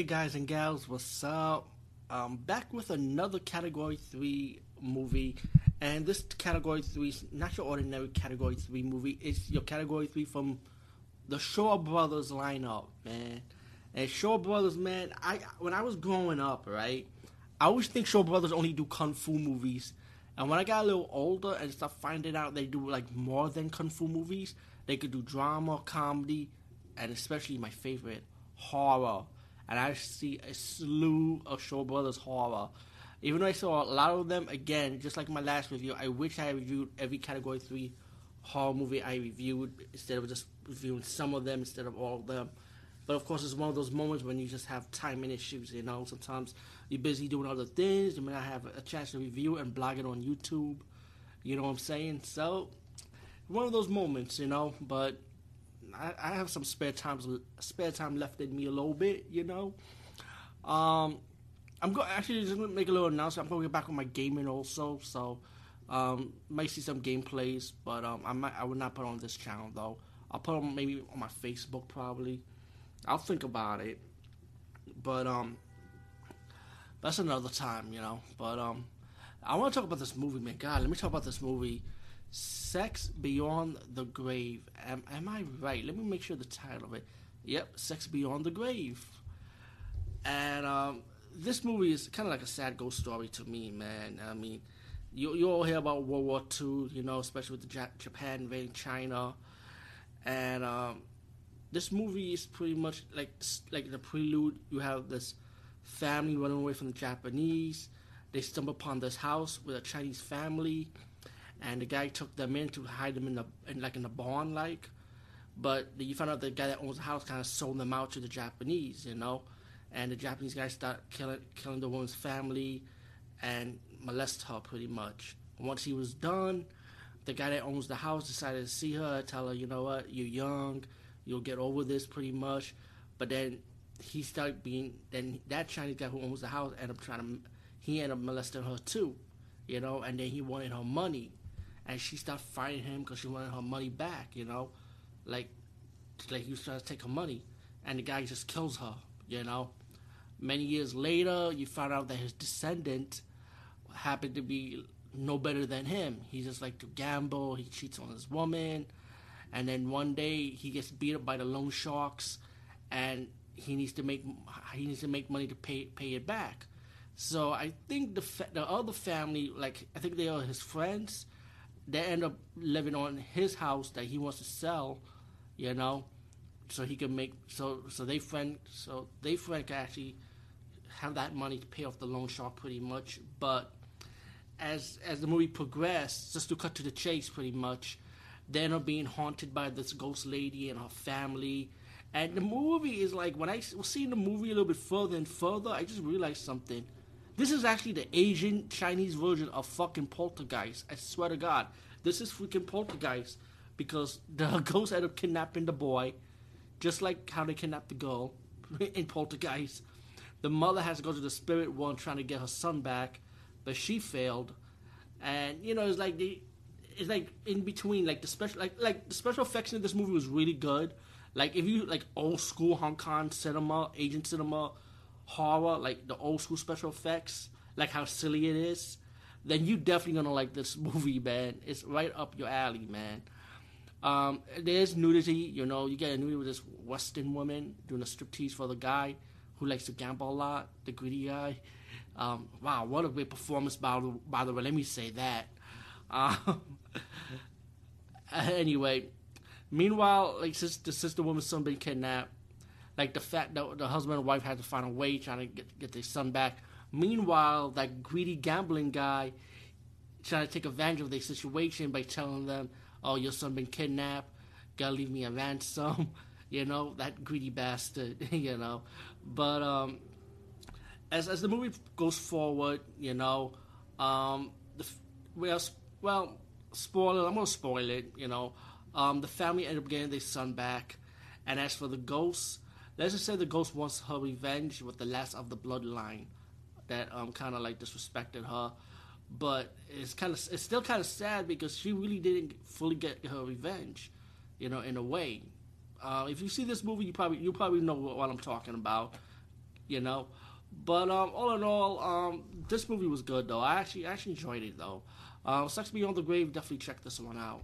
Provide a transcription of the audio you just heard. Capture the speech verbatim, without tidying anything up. Hey guys and gals, what's up? I'm back with another Category three movie, and this Category three, not your ordinary Category three movie, it's your Category three from the Shaw Brothers lineup, man. And Shaw Brothers, man, I when I was growing up, right, I always think Shaw Brothers only do kung fu movies, and when I got a little older and started finding out they do, like, more than kung fu movies, they could do drama, comedy, and especially my favorite, horror. And I see a slew of Shaw Brothers horror. Even though I saw a lot of them, again, just like my last review, I wish I reviewed every Category three horror movie I reviewed instead of just reviewing some of them instead of all of them. But of course, it's one of those moments when you just have timing issues, you know. Sometimes you're busy doing other things. You may not have a chance to review and blog it on YouTube. You know what I'm saying? So, one of those moments, you know, but I, I have some spare times, spare time left in me a little bit, you know. Um, I'm going actually just gonna make a little announcement. I'm gonna get back on my gaming also, so um, might see some gameplays, but um, I might I would not put on this channel though. I'll put on maybe on my Facebook probably. I'll think about it, but um, that's another time, you know. But um, I want to talk about this movie, man. God, let me talk about this movie. Sex Beyond the Grave. Am, am I right? Let me make sure the title of it. Yep, Sex Beyond the Grave. And um, this movie is kind of like a sad ghost story to me, man. I mean, you you all hear about World War Two, you know, especially with the Jap- Japan invading China. And um, this movie is pretty much like like the prelude. You have this family running away from the Japanese. They stumble upon this house with a Chinese family. And the guy took them in to hide them in the in like in the barn, like. But you found out the guy that owns the house kind of sold them out to the Japanese, you know. And the Japanese guy started killing killing the woman's family, and molested her pretty much. Once he was done, the guy that owns the house decided to see her, tell her, you know what, you're young, you'll get over this pretty much. But then he started being then that Chinese guy who owns the house ended up trying to he ended up molesting her too, you know. And then he wanted her money. And she started fighting him because she wanted her money back, you know? Like, like he was trying to take her money. And the guy just kills her, you know? Many years later, you find out that his descendant happened to be no better than him. He just liked to gamble. He cheats on his woman. And then one day, he gets beat up by the loan sharks. And he needs to make he needs to make money to pay pay it back. So I think the, fa- the other family, like, I think they are his friends. They end up living on his house that he wants to sell, you know, so he can make so so they friend so they friend can actually have that money to pay off the loan shark pretty much. But as as the movie progressed, just to cut to the chase pretty much, they end up being haunted by this ghost lady and her family. And the movie is like when I was seeing the movie a little bit further and further, I just realized something. This is actually the Asian Chinese version of fucking Poltergeist. I swear to God, this is freaking Poltergeist because the ghost ended up kidnapping the boy, just like how they kidnapped the girl in Poltergeist. The mother has to go to the spirit world trying to get her son back, but she failed. And you know, it's like the, it's like in between, like the special, like like the special effects in this movie was really good. Like if you like old school Hong Kong cinema, Asian cinema. Horror, like the old school special effects, like how silly it is, then you definitely gonna like this movie, man. It's right up your alley, man. Um, there's nudity, you know. You get a nudity with this Western woman doing a striptease for the guy who likes to gamble a lot, the greedy guy. Um, wow, what a great performance by the, by the way. Let me say that. Um, anyway, meanwhile, like since the sister woman's son been kidnapped. Like the fact that the husband and wife had to find a way trying to get, get their son back. Meanwhile, that greedy gambling guy trying to take advantage of their situation by telling them, oh, your son been kidnapped, gotta leave me a ransom, you know, that greedy bastard, you know. But um, as as the movie goes forward, you know, um, the, well, well, spoiler, I'm gonna spoil it, you know. Um, the family ended up getting their son back. And as for the ghosts, let's just say the ghost wants her revenge with the last of the bloodline that um kind of like disrespected her, but it's kind of it's still kind of sad because she really didn't fully get her revenge, you know, in a way. Uh, if you see this movie, you probably you probably know what, what I'm talking about. you know. But um, all in all, um, this movie was good though. I actually actually enjoyed it though. Um, Sex Beyond the Grave, definitely check this one out.